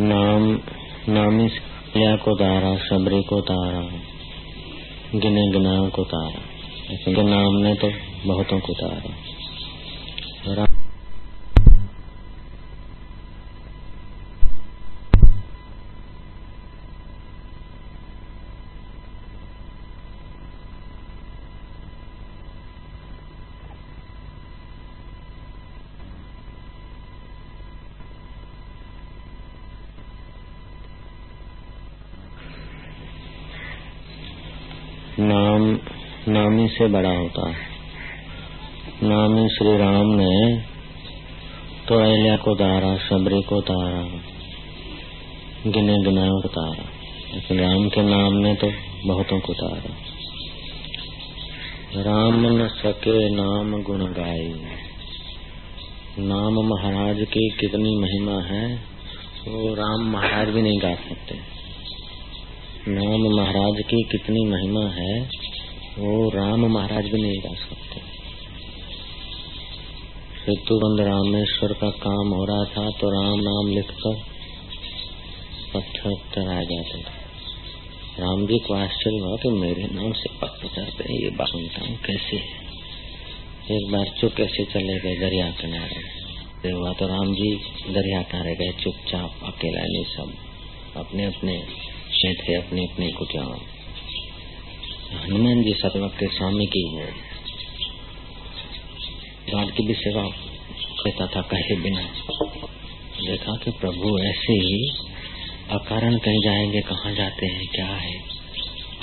नाम इस क्रिया को तारा, शबरी को तारा, गिने गिनाओं को तारा, लेकिन नाम ने तो बहुतों को तारा। नामी से बड़ा होता है। नामी श्री राम ने तो अहिल्या को तारा, शबरी को तारा, गिने गिनाओं को तारा, लेकिन राम के नाम ने तो बहुतों को तारा। राम न सके नाम गुण गाई। नाम महाराज की कितनी महिमा है वो राम महाराज भी नहीं गा सकते। नाम महाराज की कितनी महिमा है वो राम महाराज भी नहीं गा सकते। सेतुबंद रामेश्वर का काम हो रहा था तो राम नाम लिखकर पत्थर उत्तर आ जाते थे। राम जी को आश्चर्य हुआ कि मेरे नाम से पत्थर पे ये बात सुनता हूँ कैसे। एक बार चुप ऐसे चले गए दरिया किनारे हुआ तो राम जी दरिया किनारे गए चुपचाप अकेला, नहीं सब अपने अपने क्षेत्र के अपने अपने कुटिया। हनुमान जी सतवक के स्वामी की है, गार्ड की भी सेवा करता था कहे बिना। देखा कि प्रभु ऐसे ही अकारण कहीं जाएंगे, कहाँ जाते हैं, क्या है,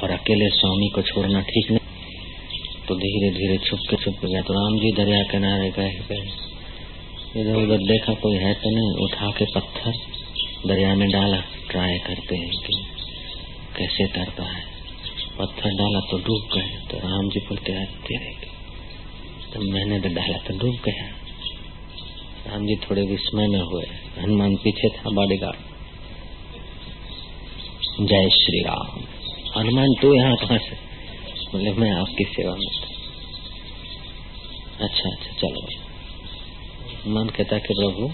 और अकेले स्वामी को छोड़ना ठीक नहीं। तो धीरे धीरे छुप के गया। तो राम जी दरिया किनारे गए, इधर उधर देखा कोई है तो नहीं, उठा के पत्थर दरिया में डाला। ट्राई करते हैं कि कैसे तैरता है। पत्थर डाला तो डूब गए। तो राम जी बोलते हैं तेरे तो मैंने तो डाला तो डूब गया। राम जी थोड़े विस्मय में हुए। हनुमान पीछे था बॉडीगार्ड। जय श्री राम। हनुमान तू यहाँ कहाँ से? बोले मैं आपकी सेवा में था। अच्छा चलो। हनुमान कहता कि प्रभु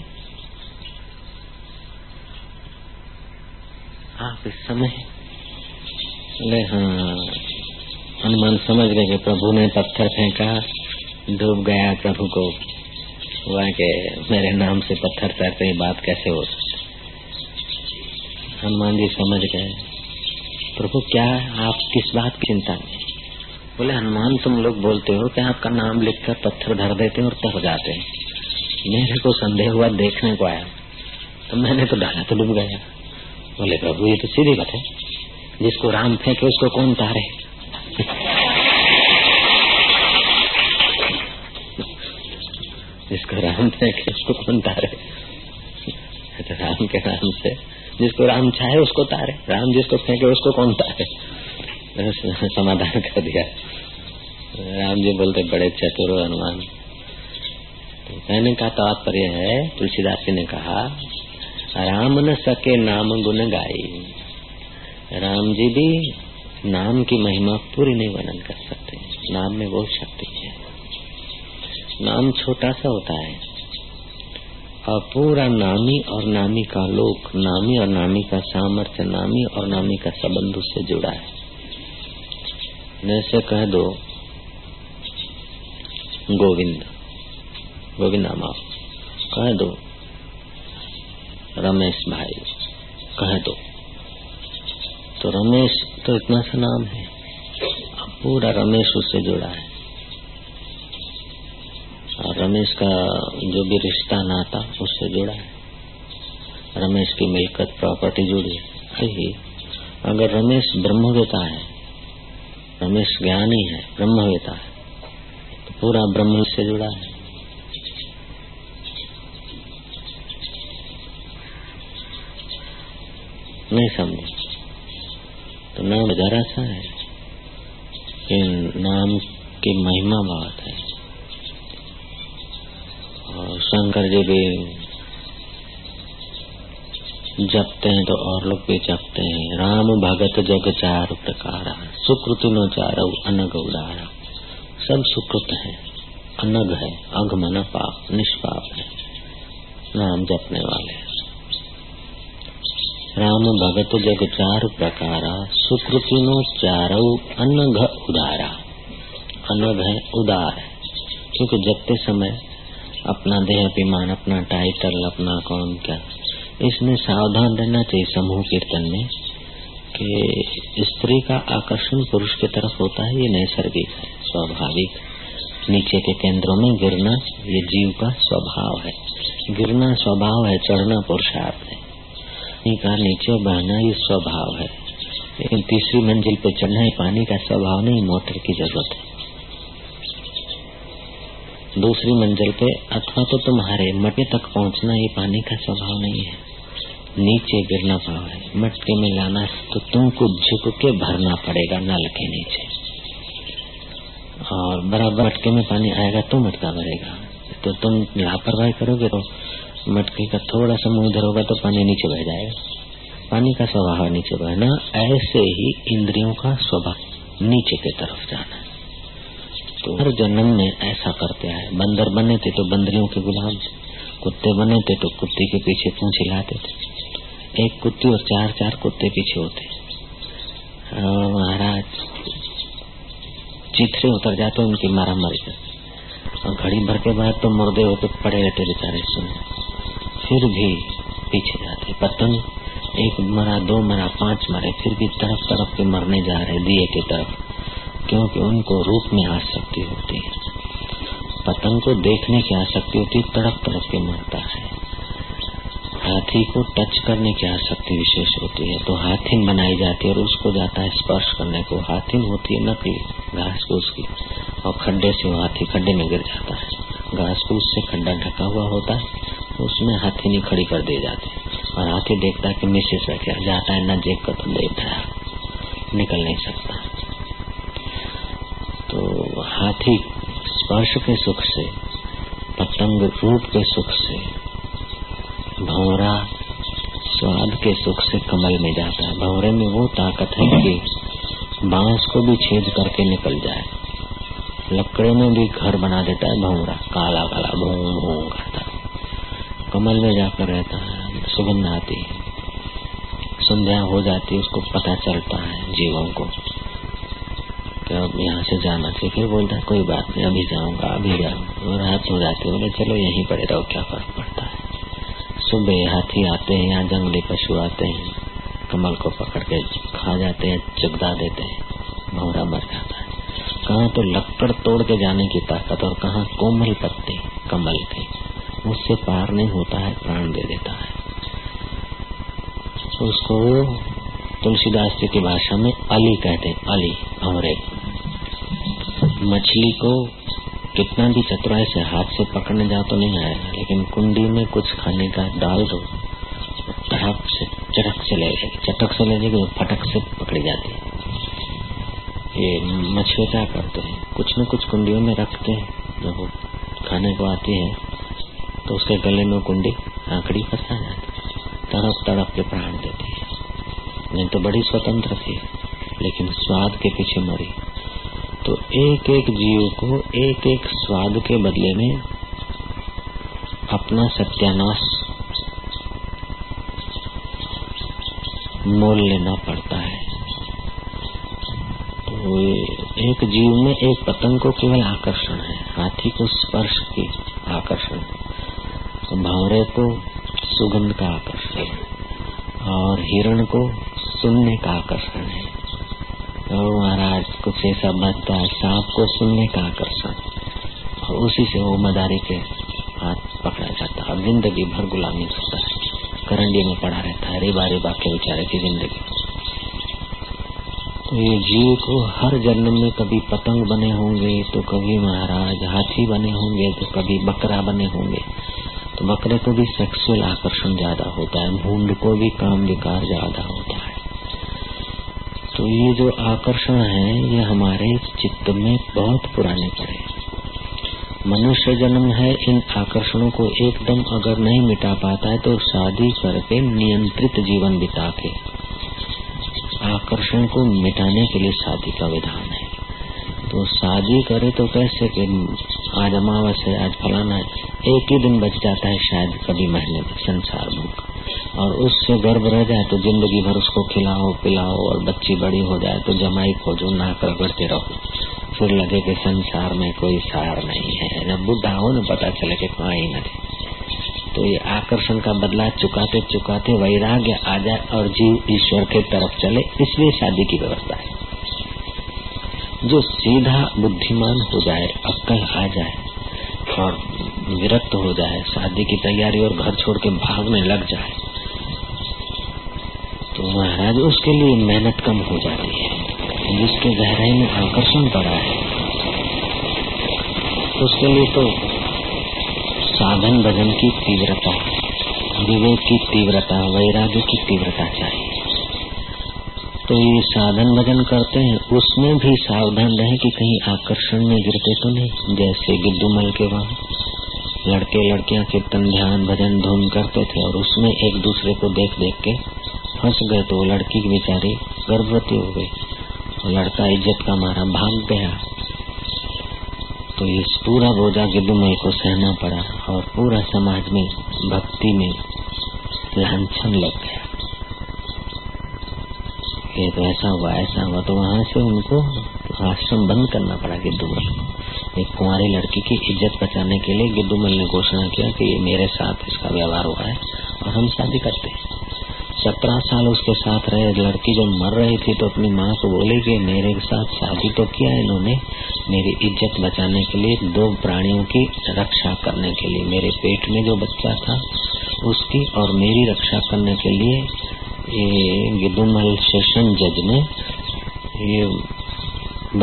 आप इस समय ले। हाँ, हनुमान समझ गए कि प्रभु ने पत्थर फेंका, डूब गया। प्रभु को हुआ कि मेरे नाम से पत्थर तैरते ही बात कैसे हो सकती। हनुमान जी समझ गए। प्रभु क्या आप किस बात की चिंता में? बोले हनुमान तुम लोग बोलते हो कि आपका नाम लिखकर पत्थर भर देते और तैर जाते हैं। मेरे को संदेह हुआ, देखने को आया तो मैंने तो डाला तो डूब गया। बोले प्रभु ये तो सीधी बात है, जिसको राम फेंके उसको कौन तारे। जिसको राम फेंके उसको कौन तारे। तो राम के नाम से जिसको राम चाहे उसको तारे, राम जिसको फेंके उसको कौन तारे। समाधान कर दिया। राम जी बोलते बड़े चतुर हनुमान। मैंने कहा तात्पर्य है, तुलसीदास जी ने कहा राम न सके नाम गुण गाई। राम जी भी नाम की महिमा पूरी नहीं वर्णन कर सकते। नाम में बहुत शक्ति है। नाम छोटा सा होता है और पूरा नामी और नामी का लोक, नामी और नामी का सामर्थ्य, नामी और नामी का संबंध उससे जुड़ा है। जैसे कह दो गोविंद, गोविंद नाम आप कह दो, रमेश भाई कह दो, तो रमेश तो इतना सा नाम है, अब पूरा रमेश उससे जुड़ा है। और रमेश का जो भी रिश्ता नाता उससे जुड़ा है। रमेश की मिलकत प्रॉपर्टी जुड़ी है। अगर रमेश ब्रह्मवेता है, रमेश ज्ञानी है, ब्रह्मवेता है, तो पूरा ब्रह्म से जुड़ा है। नहीं समझे तो नाम जरा सा है कि नाम की महिमा बहुत है। और शंकर जी भी जपते हैं तो और लोग भी जपते हैं। राम भगत जग चार प्रकारा, सुकृति नो चार अनग उदारा। सब सुकृत है, अनग है, अघ मना पाप निष्पाप है नाम जपने वाले। राम भगत जग चार प्रकारा, सुकृतिनो चारौ अनघ उदारा। अनघ है उदार, क्योंकि जगते समय अपना देह अभिमान, अपना टाइटल, अपना कौन क्या, इसमें सावधान रहना चाहिए। समूह कीर्तन में कि स्त्री का आकर्षण पुरुष की तरफ होता है, ये नैसर्गिक है, स्वाभाविक। नीचे के केंद्रों में गिरना ये जीव का स्वभाव है, गिरना स्वभाव है, चढ़ना पुरुषार्थ है, नीचे बहना ये स्वभाव है। लेकिन तीसरी मंजिल पे चढ़ना ही पानी का स्वभाव नहीं, मोटर की जरूरत है। दूसरी मंजिल पे अथवा तो तुम्हारे मटके तक पहुंचना ये पानी का स्वभाव नहीं है, नीचे गिरना भाव है। मटके में लाना तो तुमको झुक के भरना पड़ेगा नल के नीचे, और बराबर मटके में पानी आएगा तो मटका भरेगा। तो तुम लापरवाही करोगे तो मटके का थोड़ा सा मुंह इधर होगा तो पानी नीचे बह जाएगा। पानी का स्वभाव नीचे बहना, ऐसे ही इंद्रियों का स्वभाव नीचे की तरफ जाना। तो हर जन्म में ऐसा करते आए। बंदर बने थे तो बंदरियों के गुलाम, कुत्ते बने थे तो कुत्ते के पीछे पूंछ हिलाते थे। एक कुत्ती और चार चार कुत्ते पीछे होते। महाराज चीथड़े उतर जाते, उनकी मारा मर जाती, और घड़ी भर के बाद तो मुर्दे होकर पड़े रहते बेचारे। फिर भी पीछे जाते। पतंग एक मरा, दो मरा, पांच मरे, फिर भी तरफ तरफ के मरने जा रहे दिए की तरफ, क्योंकि उनको रूप में आसक्ति होती है। पतंग को देखने की आसक्ति होती, तड़प तड़प के मरता है। हाथी को टच करने की आसक्ति विशेष होती है, तो हाथिन बनाई जाती है और उसको जाता है स्पर्श करने को। हाथिन होती है नकली घास फूस की, और खड्डे से हाथी खड्डे में गिर जाता है। घास फूस से खड्डा ढका हुआ होता है, उसमें हाथी नहीं खड़ी कर दिए जाते, और हाथी देखता है कि मिसेस रखे जाता है, न जेब का तो देता है, निकल नहीं सकता। तो हाथी स्पर्श के सुख से, पतंग रूप के सुख से, भंवरा स्वाद के सुख से कमल में जाता है। भंवरे में वो ताकत है कि बांस को भी छेद करके निकल जाए। लकड़े में भी घर बना देता है भंवरा, काला काला भूं भूं करता है। कमल में जाकर रहता है, सुगंध आती है, संध्या हो जाती है, उसको पता चलता है जीवों को कि अब यहाँ से जाना चाहिए। फिर बोलता है कोई बात नहीं, अभी जाऊंगा, अभी जाऊंगा। रात हो जाती है, बोले चलो यहीं पड़े रहो, क्या फर्क पड़ता है। सुबह हाथी आते हैं या जंगली पशु आते हैं, कमल को पकड़ के खा जाते हैं, चुगदा देते हैं, भंवरा मर जाता है। कहाँ तो लकड़ तोड़ के जाने की ताकत, और कहाँ कोमल पत्ते कमल के, उससे पार नहीं होता है, प्राण दे देता है। उसको तुलसीदास जी की भाषा में अली कहते हैं, अली भंवरे। मछली को कितना भी चतुराई से हाथ से पकड़ने जाओ तो नहीं आएगा, लेकिन कुंडी में कुछ खाने का डाल दो, चटक से ले जाएगी, फटक से पकड़ी जाती है। ये मछली क्या करते हैं, कुछ न कुछ कुंडियों में रखते हैं, जब वो खाने को आती है तो उसके गले में कुंडी आंकड़ी फंसा जाती है, तड़प तड़प के प्राण देती है। नहीं तो बड़ी स्वतंत्र थी, लेकिन स्वाद के पीछे मरी। तो एक एक जीव को एक एक स्वाद के बदले में अपना सत्यानाश मोल लेना पड़ता है। तो एक जीव में एक पतंग को केवल आकर्षण है, हाथी को स्पर्श की आकर्षण, भंवरे को सुगंध का आकर्षण, और हिरण को सुनने का आकर्षण है। और महाराज कुछ ऐसा बनता है, सांप को सुनने का आकर्षण, और उसी से वो मदारी के हाथ पकड़ा जाता है। जिंदगी भर गुलामी करता है, करंडी में पड़ा रहता है, रेबा रेबा के बेचारे की जिंदगी। तो ये जीव को हर जन्म में कभी पतंग बने होंगे, तो कभी महाराज हाथी बने होंगे, तो कभी बकरा बने होंगे। तो बकरे को भी सेक्सुअल आकर्षण ज्यादा होता है, भूंड को भी काम विकार ज्यादा होता है। तो ये जो आकर्षण है, ये हमारे चित्त में बहुत पुराने पड़े। मनुष्य जन्म है, इन आकर्षणों को एकदम अगर नहीं मिटा पाता है तो शादी करके नियंत्रित जीवन बिता के आकर्षण को मिटाने के लिए शादी का विधान है। तो शादी करे तो कैसे कि आज अमावस है, आज फलाना है, एक ही दिन बच जाता है शायद, कभी महीने में संसार भूख। और उससे गर्भ रह जाए तो जिंदगी भर उसको खिलाओ पिलाओ और बच्ची बड़ी हो जाए तो जमाई खोजो नाक रगड़ते रहो, फिर लगे कि संसार में कोई सार नहीं है। जब बुढ़ा हो न पता चले कि कहाँ ही नहीं। तो ये आकर्षण का बदला चुकाते चुकाते वैराग्य आ जाए और जीव ईश्वर के तरफ चले, इसलिए शादी की व्यवस्था है। जो सीधा बुद्धिमान हो जाए, अक्कल आ जाए और विरक्त हो जाए, शादी की तैयारी और घर छोड़ के भागने लग जाए तो महाराज उसके लिए मेहनत कम हो जाती है। जिसके गहराई में आकर्षण पड़ा है उसके लिए तो साधन भजन की तीव्रता, विवेक की तीव्रता, वैराग्य की तीव्रता चाहिए। तो ये साधन भजन करते हैं, उसमें भी सावधान रहे कि कहीं आकर्षण में गिरते तो नहीं। जैसे गिद्धूमल के वहाँ लड़के लड़कियां कीर्तन ध्यान भजन धूम करते थे और उसमें एक दूसरे को देख देख के फंस गए, तो लड़की की बेचारी गर्भवती हो गई, लड़का इज्जत का मारा भाग गया। तो ये पूरा बोझा गिद्धूमल को सहना पड़ा और पूरा समाज में भक्ति में लांछन लग गया। ये तो ऐसा हुआ तो वहाँ से उनको आश्रम बंद करना पड़ा गिद्धूमल। एक कुंवारी लड़की की इज्जत बचाने के लिए गिद्धूमल ने घोषणा किया कि ये मेरे साथ इसका व्यवहार हुआ है और हम शादी करते हैं। 17 साल उसके साथ रहे। लड़की जब मर रही थी तो अपनी माँ को बोली कि मेरे साथ शादी तो किया इन्होंने मेरी इज्जत बचाने के लिए, 2 प्राणियों की रक्षा करने के लिए, मेरे पेट में जो बच्चा था उसकी और मेरी रक्षा करने के लिए ये गिद्धूमल सेशन जज ने ये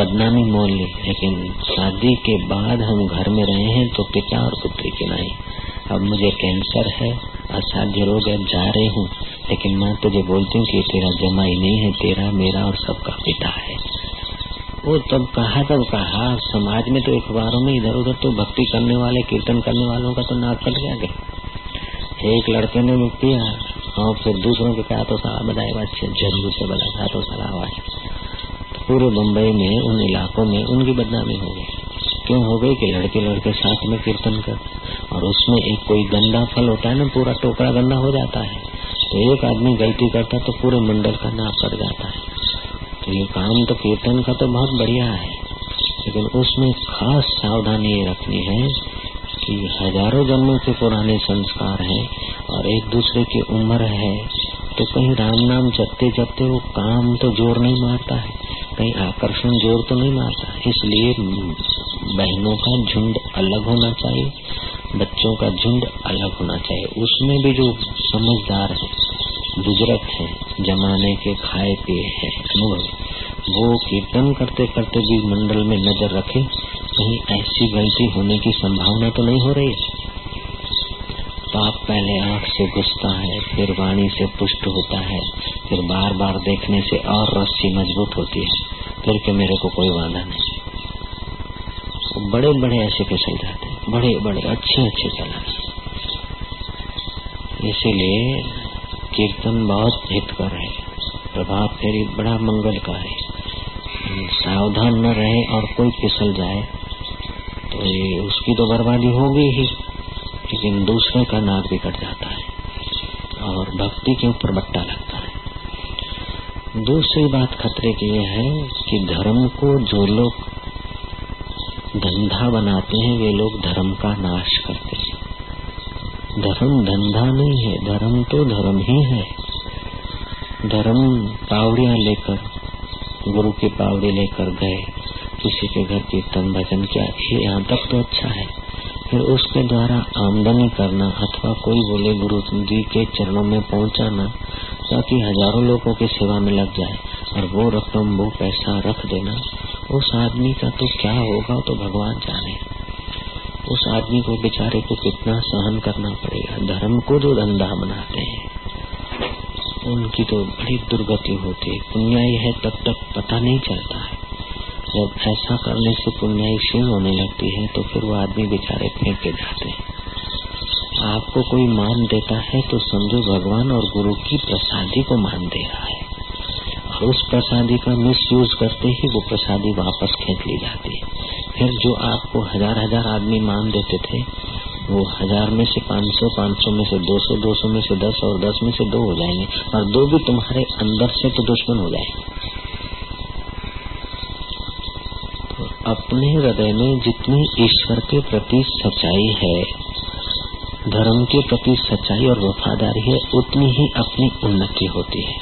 बदनामी मोल ली। लेकिन शादी के बाद हम घर में रहे हैं तो पिता और पुत्री की नहीं। अब मुझे कैंसर है, असाध्य रोग है, जा रही हूँ, लेकिन मैं तुझे बोलती हूँ कि तेरा जमाई नहीं है, तेरा मेरा और सबका पिता है। वो तब कहा समाज में तो अखबारों में इधर उधर तो भक्ति करने वाले कीर्तन करने वालों का तो नाक कट गया। एक लड़के ने भी किया और फिर दूसरों के कहा तो सारा बधाई बात जरूर से बना था तो सारा आवाज पूरे मुंबई में उन इलाकों में उनकी बदनामी हो गई। क्यों हो गई कि लड़के लड़के साथ में कीर्तन कर और उसमें एक कोई गंदा फल होता है ना, पूरा टोकरा गंदा हो जाता है। तो एक आदमी गलती करता तो पूरे मंडल का नाश पड़ जाता है। तो ये काम तो कीर्तन का तो बहुत बढ़िया है, लेकिन उसमें खास सावधानी ये रखनी है कि हजारों जन्मों के पुराने संस्कार हैं और एक दूसरे की उम्र है, तो कहीं राम नाम जपते जपते वो काम तो जोर नहीं मारता है, कहीं आकर्षण जोर तो नहीं मारता। इसलिए बहनों का झुंड अलग होना चाहिए, बच्चों का झुंड अलग होना चाहिए। उसमें भी जो समझदार है, बुजुर्ग है, जमाने के खाए पिए हैं, अनुभवी, वो कीर्तन करते करते भी मंडल में नजर रखे कहीं ऐसी गलती होने की संभावना तो नहीं हो रही है। पाप पहले आंख से घुसता है, फिर वाणी से पुष्ट होता है, फिर बार बार देखने से और रस्सी मजबूत होती है, फिर के मेरे को कोई वादा नहीं। तो बड़े बड़े ऐसे फिसल जाते हैं, बड़े बड़े अच्छे अच्छे चलाते। इसीलिए कीर्तन बहुत हितकर है, प्रभाव फेरी बड़ा मंगलकारी। सावधान न रहे और कोई फिसल जाए तो ये उसकी तो बर्बादी होगी ही, लेकिन दूसरे का नाक भी कट जाता है और भक्ति के ऊपर बट्टा लगता है। दूसरी बात खतरे की यह है कि धर्म को जो लोग धंधा बनाते हैं वे लोग धर्म का नाश करते हैं। धर्म धंधा नहीं है, धर्म तो धर्म ही है। धर्म पावड़ियां लेकर, गुरु की पावड़ी लेकर गए किसी के घर कीर्तन भजन किया, यहाँ तक तो अच्छा है, फिर उसके द्वारा आमदनी करना अथवा कोई बोले गुरु जी के चरणों में पहुंचाना ताकि हजारों लोगों की सेवा में लग जाए और वो रकम वो पैसा रख देना, उस आदमी का तो क्या होगा तो भगवान जाने। उस आदमी को बेचारे को कितना सहन करना पड़ेगा। धर्म को जो धंधा बनाते हैं उनकी तो बड़ी दुर्गति होती है। पुण्याई है तब तक पता नहीं चलता है, जब ऐसा करने से पुण्याई क्षीण होने लगती है तो फिर वो आदमी बेचारे फेंके जाते हैं। आपको कोई मान देता है तो समझो भगवान और गुरु की प्रसादी को मान दे रहा है, और उस प्रसादी का मिसयूज करते ही वो प्रसादी वापस खेच ली जाती है। फिर जो आपको हजार हजार आदमी मान देते थे वो 1000 में से 500, 500 में से 200, 200 में से 10 और 10 में से 2 हो जाएंगे, और 2 भी तुम्हारे अंदर से तो दुश्मन हो जाएंगे। तो अपने हृदय में जितनी ईश्वर के प्रति सच्चाई है, धर्म के प्रति सच्चाई और वफादारी है, उतनी ही अपनी उन्नति होती है।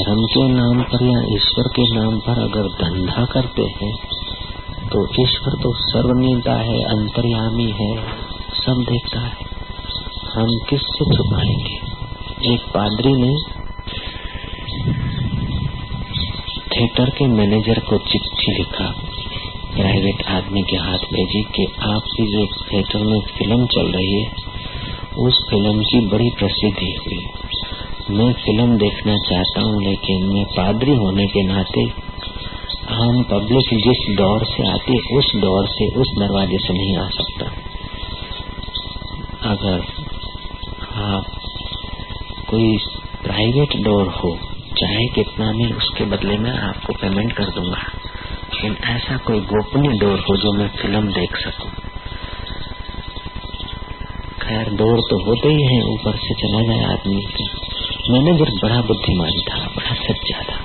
धर्म के नाम पर या ईश्वर के नाम पर अगर धंधा करते हैं तो ईश्वर तो सर्वनिदा है, अंतर्यामी है, सब देखता है, हम किससे छुपाएंगे। एक पादरी ने थिएटर के मैनेजर को चिट्ठी लिखा, प्राइवेट आदमी के हाथ भेजी कि आपकी जो थिएटर में फिल्म चल रही है उस फिल्म की बड़ी प्रसिद्धि हुई, मैं फिल्म देखना चाहता हूँ, लेकिन मैं पादरी होने के नाते हम पब्लिक जिस दौर से आती उस दौर से, उस दरवाजे से नहीं आ सकता। अगर आप कोई प्राइवेट दौर हो, चाहे कितना भी उसके बदले में आपको पेमेंट कर दूंगा, लेकिन ऐसा कोई गोपनीय दौर हो जो मैं फिल्म देख सकूं। खैर दौर तो होते ही हैं, ऊपर से चला जाए आदमी। मैनेजर बड़ा बुद्धिमान था, बड़ा सच्चा था,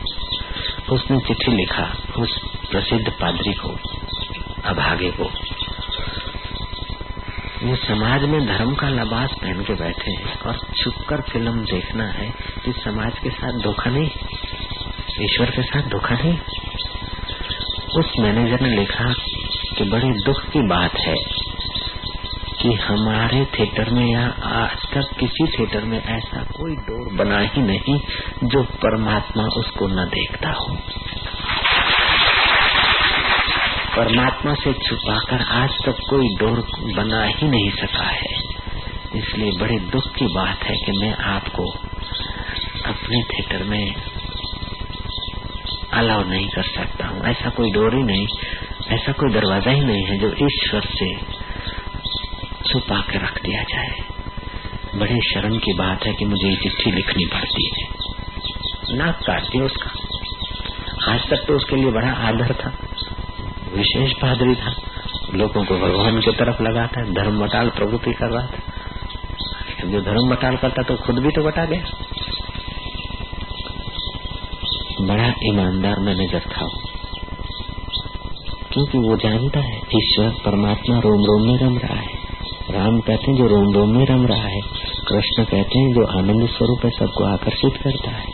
उसने चिट्ठी लिखा उस प्रसिद्ध पादरी को, अभागे को, ये समाज में धर्म का लिबास पहन के बैठे हैं और छुपकर फिल्म देखना है, इस समाज के साथ धोखा नहीं, ईश्वर के साथ धोखा नहीं। उस मैनेजर ने लिखा कि बड़े दुख की बात है कि हमारे थिएटर में या आज तक किसी थिएटर में ऐसा कोई डोर बना ही नहीं जो परमात्मा उसको न देखता हो। परमात्मा से छुपाकर आज तक कोई डोर बना ही नहीं सका है, इसलिए बड़े दुख की बात है कि मैं आपको अपने थिएटर में अलाउ नहीं कर सकता हूँ। ऐसा कोई डोर ही नहीं, ऐसा कोई दरवाजा ही नहीं है जो ईश्वर से छुपा के रख दिया जाए। बड़े शर्म की बात है कि मुझे चिट्ठी लिखनी पड़ती है। नाक काट दिया उसका, आज तक तो उसके लिए बड़ा आदर था, विशेष पादरी था, लोगों को भगवान की तरफ लगाता, धर्म बटाल प्रवृत्ति कर रहा था, जो धर्म बटाल करता तो खुद भी तो बटा गया। बड़ा ईमानदार मैनेजर था, क्योंकि वो जानता है ईश्वर परमात्मा रोम रोम में रम रहा है। राम कहते हैं जो रोम रोम में रम रहा है, कृष्ण कहते हैं जो आनंद स्वरूप है, सबको आकर्षित करता है,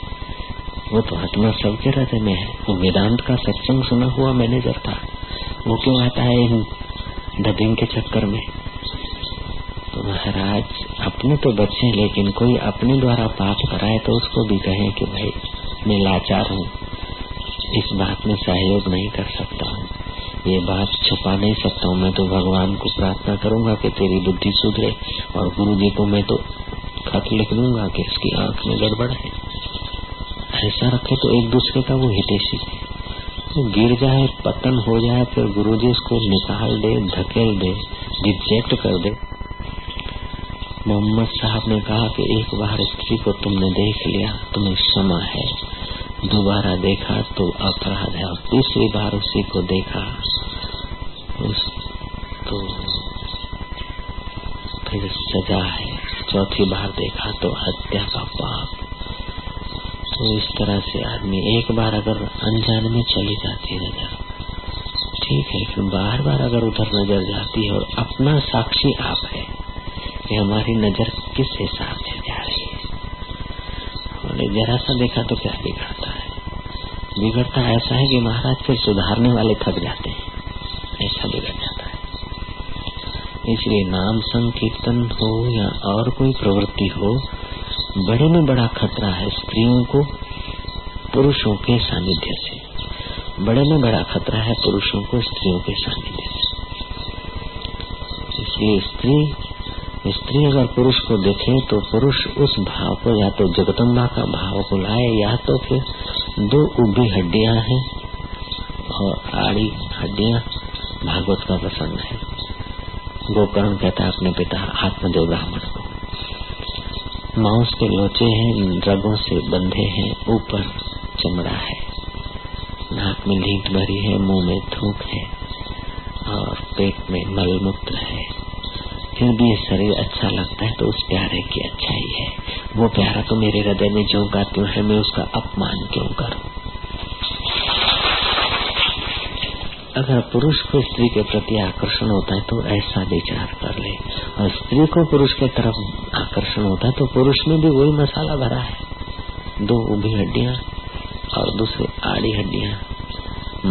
वो तो आत्मा सबके हृदय में है। वो वेदांत का सत्संग सुना हुआ मैनेजर था, वो क्यों आता है इन धबिंग के चक्कर में। तो महाराज अपने तो बच्चे, लेकिन कोई अपने द्वारा पाप कराए तो उसको भी कहें कि भाई मैं लाचार हूँ, इस बात में सहयोग नहीं कर सकता हूँ, ये बात छुपा नहीं सकता हूँ, मैं तो भगवान को प्रार्थना करूंगा कि तेरी बुद्धि सुधरे, और गुरु जी को मैं तो खत लिख दूंगा कि इसकी आंख में गड़बड़ है। ऐसा रखे तो एक दूसरे का वो हितैषी है, तो गिर जाए, पतन हो जाए, फिर गुरु जी इसको निकाल दे, धकेल दे, रिजेक्ट कर दे। मोहम्मद साहब ने कहा कि एक बार स्त्री को तुमने देख लिया, तुम्हें क्षमा है, दोबारा देखा तो अपराध है, और तीसरी बार उसी को देखा तो फिर सजा है, चौथी बार देखा तो हत्या का पाप। तो इस तरह से आदमी एक बार अगर अनजान में चली जाती है नजर, ठीक है, लेकिन बार बार अगर उधर नजर जाती है और अपना साक्षी आप है कि हमारी नजर किस हिसाब से जा रही है, और जरा सा देखा तो क्या बिगड़ता है। बिगड़ता ऐसा है कि महाराज फिर सुधारने वाले थक जाते हैं, ऐसा बिगड़ जाता है। इसलिए नाम संकीर्तन हो या और कोई प्रवृत्ति हो, बड़े में बड़ा खतरा है स्त्रियों को पुरुषों के सानिध्य से, बड़े में बड़ा खतरा है पुरुषों को स्त्रियों के सानिध्य से। इसलिए स्त्री अगर पुरुष को देखे तो पुरुष उस भाव को, या तो जगदम्बा का भाव को लाए, या तो फिर दो उभी हड्डियां हैं और आड़ी हड्डियां, भागवत का प्रसंग है, गोकर्ण कहता है अपने पिता आत्मदेव ब्राह्मण को, मांस के लोचे हैं, रगों से बंधे हैं, ऊपर चमड़ा है, नाक में लीट भरी है, मुंह में थूक है, और पेट में मलमूत्र है, यदि ये शरीर अच्छा लगता है तो उस प्यारे की अच्छाई है। वो प्यारा तो मेरे हृदय में झोंका क्यों है, मैं उसका अपमान क्यों करूं। अगर पुरुष को स्त्री के प्रति आकर्षण होता है तो ऐसा विचार कर ले, और स्त्री को पुरुष के तरफ आकर्षण होता है तो पुरुष में भी वही मसाला भरा है, दो उभी हड्डियां और दूसरी आड़ी हड्डियां,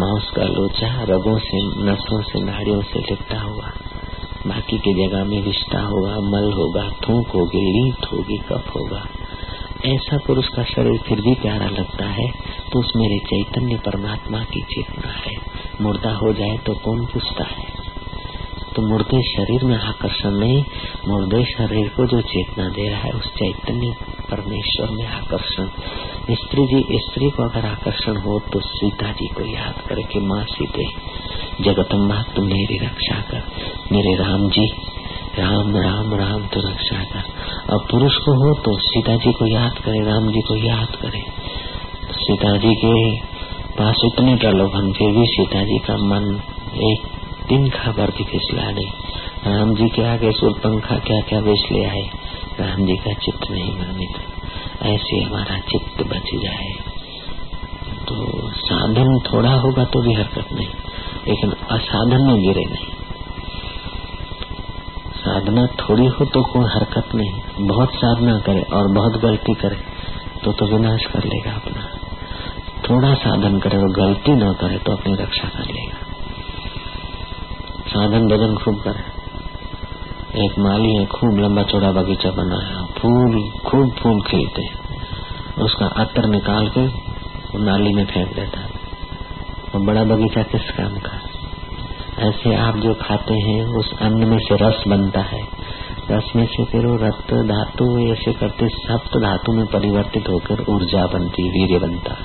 मांस का लोचा, रगों से, नसों से, नाड़ियों से लिपटा हुआ, बाकी की जगह में विष्ठा होगा, मल होगा, थूक होगी, रीत होगी, कफ होगा। ऐसा पुरुष का शरीर फिर भी प्यारा लगता है तो उस मेरे चैतन्य परमात्मा की चेतना है। मुर्दा हो जाए तो कौन पूछता है, तो मुर्दे शरीर में आकर्षण नहीं, मुर्दे शरीर को जो चेतना दे रहा है उस चैतन्य परमेश्वर में आकर्षण। स्त्री को अगर आकर्षण हो तो सीता जी को याद करके, माँ सीते जगदम्बा तुम मेरी रक्षा कर, मेरे राम जी राम राम राम तू रक्षा कर। अब पुरुष को हो तो सीता जी को याद करे, राम जी को याद करे। सीता जी के पास इतने प्रलोभन, फिर भी सीता जी का मन एक दिन खबर भी फिसला नहीं। राम जी के आगे सूरपंखा क्या क्या बेच ले आए, राम जी का चित्त नहीं भ्रमित। ऐसे हमारा चित्त बच जाए तो साधन थोड़ा होगा तो भी हरकत नहीं, लेकिन असाधन में गिरे नहीं। साधना थोड़ी हो तो कोई हरकत नहीं, बहुत साधना करे और बहुत गलती करे तो विनाश कर लेगा अपना। थोड़ा साधन करे और गलती ना करे तो अपनी रक्षा कर लेगा। साधन भजन खूब करे, एक माली है खूब लंबा चौड़ा बगीचा बनाया, फूल खूब फूल खिलते, उसका अतर निकाल के नाली में फेंक देता है, वो बड़ा बगीचा किस काम का। ऐसे आप जो खाते हैं उस अन्न में से रस बनता है, रस में से फिर वो रक्त धातु ऐसे करते सप्त धातु में परिवर्तित होकर ऊर्जा बनती, वीर्य बनता,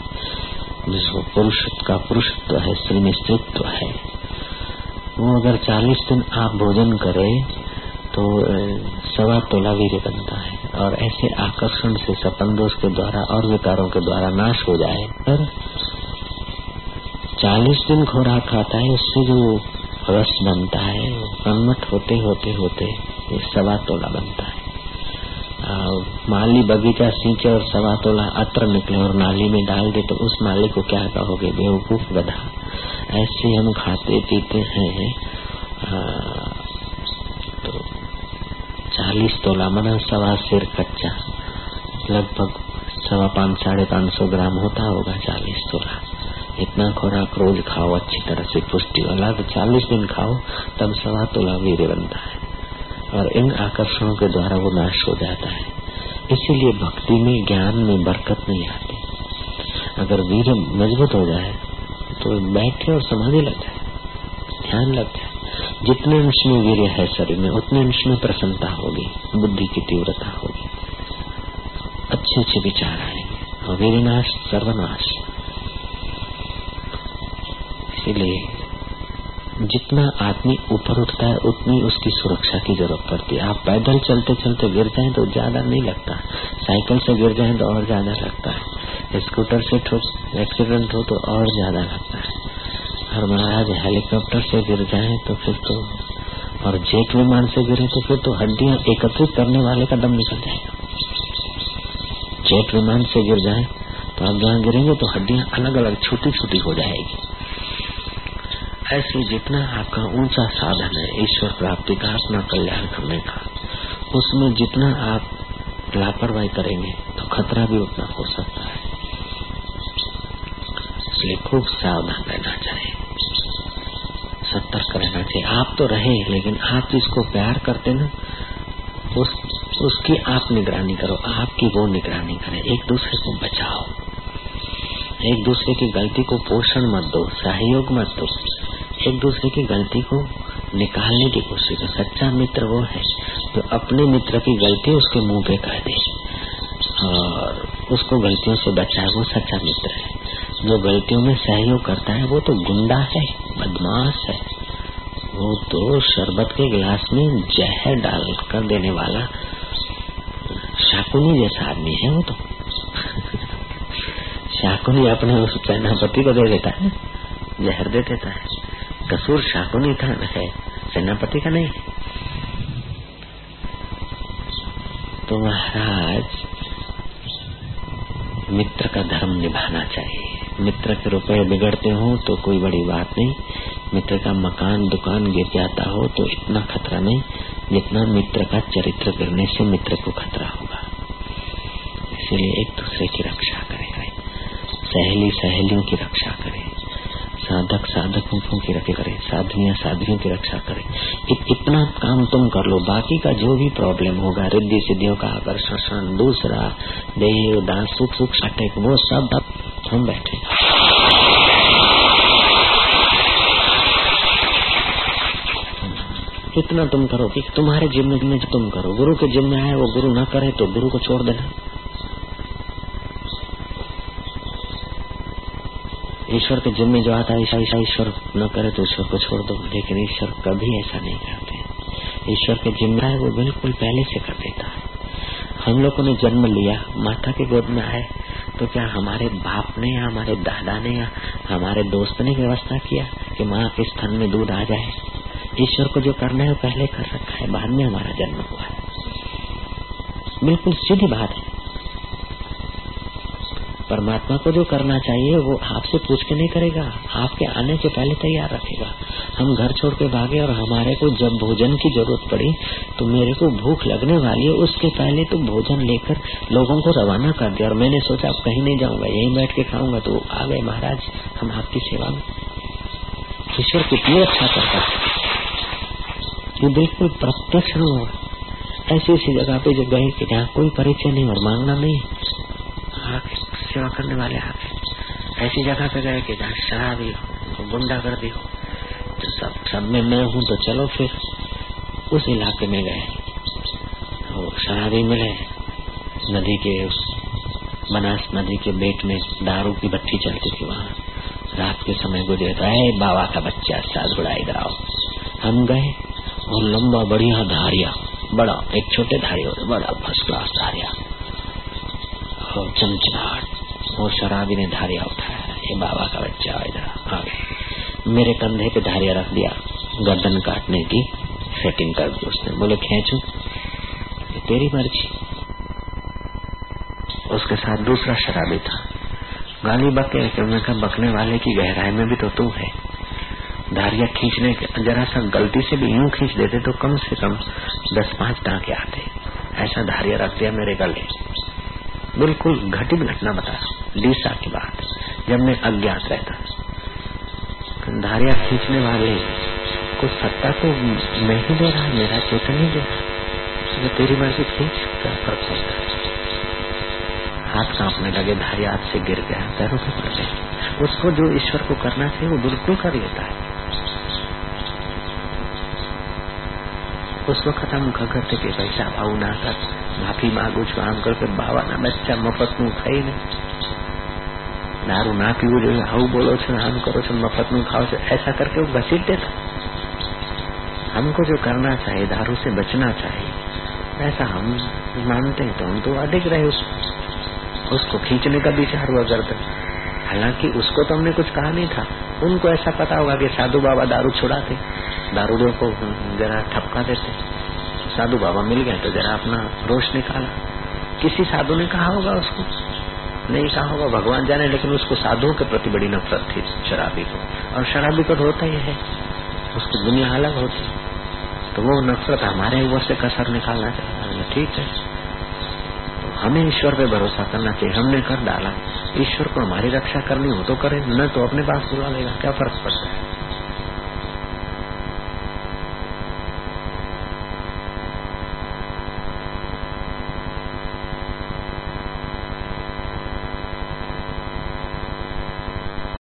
जिसको पुरुष का पुरुषत्व है, स्त्री में स्त्रीत्व है। वो अगर 40 दिन आप भोजन करे तो 125 तोला वीर्य बनता है। और ऐसे आकर्षण से सपन दोष के द्वारा और विकारों के द्वारा नाश हो जाए पर 40 दिन खुराक खाता है, उससे जो रस बनता है कन्वर्ट होते होते होते 125 तोला बनता है। माली बगीचा सींचे और 125 तोला अत्र निकले और नाली में डाल दे तो उस माली को क्या कहोगे, बेवकूफ गधा। ऐसे हम खाते पीते हैं। 40 तोला मना 125 सेर कच्चा, लगभग 5.5 साढ़े 500 ग्राम होता होगा 40 तोला। इतना खुराक रोज खाओ अच्छी तरह से पुष्टि वाला, तो 40 दिन खाओ तब 125 तोला वीर्य बनता है। और इन आकर्षणों के द्वारा वो नाश हो जाता है। इसीलिए भक्ति में, ज्ञान में बरकत नहीं आती। अगर वीर्य मजबूत हो जाए तो बैठे और समाधि लग जाए, ध्यान लग जाए। जितने अंश में वीर्य है शरीर में उतने अंश में प्रसन्नता होगी, बुद्धि की तीव्रता होगी, अच्छे अच्छे विचार आएंगे और वीर्य नाश सर्वनाश। इसीलिए जितना आदमी ऊपर उठता है उतनी उसकी सुरक्षा की जरूरत पड़ती है। आप पैदल चलते चलते गिर जाएं तो ज्यादा नहीं लगता, साइकिल से गिर जाएं तो और ज्यादा लगता है, स्कूटर से एक्सीडेंट हो तो और ज्यादा लगता है। और महाराज हेलीकॉप्टर से गिर जाएं तो फिर तो, और जेट विमान से गिरे तो फिर तो हड्डियां एकत्रित करने वाले का दम निकल जाएगा। जेट विमान से गिर जाए तो आप जहाँ गिरेंगे तो हड्डियाँ अलग अलग छोटी छोटी हो जाएगी। ऐसे जितना आपका ऊंचा साधन है ईश्वर प्राप्ति का, अपना कल्याण करने का, उसमें जितना आप लापरवाही करेंगे तो खतरा भी उतना हो सकता है। इसलिए खूब सावधान रहना चाहिए, सतर्क रहना चाहिए। आप तो रहे, लेकिन आप जिसको प्यार करते ना उसकी आप निगरानी करो, आपकी वो निगरानी करे। एक दूसरे को बचाओ, एक दूसरे की गलती को पोषण मत दो, सहयोग मत दो, एक दूसरे की गलती को निकालने की कोशिश करो। सच्चा मित्र वो है तो अपने मित्र की गलती उसके मुंह पे कह दे और उसको गलतियों से बचाए, वो सच्चा मित्र है। जो गलतियों में सहयोग करता है वो तो गुंडा है, बदमाश है, वो तो शरबत के गिलास में जहर डाल कर देने वाला शाकुनी जैसा आदमी है वो तो। शाकुनी अपने उस सेनापति को दे देता है, जहर दे देता है। कसूर शाकुनी का है, सेनापति का नहीं। तो महाराज मित्र का धर्म निभाना चाहिए। मित्र के रुपए बिगड़ते हो तो कोई बड़ी बात नहीं, मित्र का मकान दुकान गिर जाता हो तो इतना खतरा नहीं जितना मित्र का चरित्र गिरने से मित्र को खतरा होगा। इसलिए एक दूसरे की रक्षा करें, सहेली सहेलियों की रक्षा करें, साधक साधकों की रक्षा करें, साधनियां साधनियों की रक्षा करें। इतना काम तुम कर लो, बाकी का जो भी प्रॉब्लम होगा, रिद्धि सिद्धियों का आकर्षण, दूसरा देह दास सुख सुख अटैक, वो सब हम बैठे। इतना तुम करो कि तुम्हारे जिम्मे में तुम करो। गुरु के जिम्मे आए वो गुरु ना करे तो गुरु को छोड़ देना। ईश्वर के जिम्मे जो आता है ईश्वर न करे तो ईश्वर को छोड़ दो, लेकिन ईश्वर कभी ऐसा नहीं करते। ईश्वर के जिम्मे है वो बिल्कुल पहले से कर देता है। हम लोगों ने जन्म लिया, माता के गोद में आए तो क्या हमारे बाप ने या हमारे दादा ने या हमारे दोस्त ने व्यवस्था किया कि माँ के स्तन में दूध आ जाए? ईश्वर को जो करना है वो पहले कर रखा है, बाद में हमारा जन्म हुआ है। बिल्कुल सीधी बात है। परमात्मा को जो करना चाहिए वो आपसे पूछ के नहीं करेगा, आपके आने के पहले तैयार रखेगा। हम घर छोड़ के भागे और हमारे को जब भोजन की जरूरत पड़ी तो मेरे को भूख लगने वाली है, उसके पहले तो भोजन लेकर लोगों को रवाना कर दिया। और मैंने सोचा अब कहीं नहीं जाऊंगा, यहीं बैठ के खाऊंगा, तो आ गए महाराज हम आपकी सेवा में। ईश्वर कितनी अच्छा करता है, ये बिल्कुल प्रत्यक्ष अनुभव। ऐसी ऐसी जगह पे जो गए कि जहाँ कोई परिचय नहीं और मांगना नहीं, सेवा करने वाले आप। ऐसी जगह पे गए कि जहाँ शराबी हो, गुंडागर्दी हो, तो सब में मैं हूँ, तो चलो फिर उस इलाके में गए, वो शराबी मिले, नदी के बनास नदी के बेट में दारू की भट्टी चलती थी, वहाँ रात के समय गुजरता है। बाबा का बच्चा सास बुढ़ा इधर आओ। हम गए और लंबा बढ़िया धारिया, बड़ा एक छोटे धारी हो, बड़ा फर्स्ट क्लास धारिया, चमचमाट। वो शराबी ने धारिया उठाया, ये बाबा का बच्चा इधर आ गया, मेरे कंधे पे धारिया रख दिया, गर्दन काटने की सेटिंग कर दी उसने। बोले खींचो, तेरी मर्जी। उसके साथ दूसरा शराबी था, गाली बके उन्होंने कहा बकने वाले की गहराई में भी तो तू है। धारिया खींचने के जरा सा गलती से भी यूं खींच देते तो कम से कम 10-5 टांके आते, ऐसा धारिया रख दिया मेरे गले। बिल्कुल घटित घटना बता रहा, डीसा की बात, जब मैं अज्ञात रहता। धारिया खींचने वाले को सत्ता तो मैं ही दे रहा, मेरा चेतन ही दे रहा, तो तेरी मर्जी खींच, क्या फर्क पड़ता है। हाथ कांपने लगे, धारिया हाथ से गिर गया, पैरों पे पड़ गया। उसको जो ईश्वर को करना चाहिए वो बिल्कुल कर लेता है। उस वक्त हम घगड़ते थे, पैसा भाव ना कर, माफी मांगू छू आम करके, बाबा ना बच्चा मफत नु खाई ने, दारू ना पीवू जो आऊ बोलो छो, आम करो छो, मफत नु खाओ छो, ऐसा करके वो घसीट देता। हमको जो करना चाहिए, दारू से बचना चाहिए, ऐसा हम मानते हैं, तो हम तो अधिक रहे। उसको खींचने का विचार हुआ गर्दन, हालांकि उसको तो हमने कुछ कहा नहीं था। उनको ऐसा पता होगा कि साधु बाबा दारू छुड़ाते, दारूडियों को जरा ठपका देते। साधु बाबा मिल गए तो जरा अपना रोष निकाला। किसी साधु ने कहा होगा, उसको नहीं कहा होगा, भगवान जाने, लेकिन उसको साधुओं के प्रति बड़ी नफरत थी, शराबी को। और शराबी को होता ही है, उसकी दुनिया अलग होती, तो वो नफरत हमारे ऊपर से कसर निकालना चाहिए। ठीक है, तो हमें ईश्वर पे भरोसा करना चाहिए। हमने कर डाला, ईश्वर को हमारी रक्षा करनी हो तो करे, न तो अपने पास बुला लेगा, क्या फर्क पड़ता है।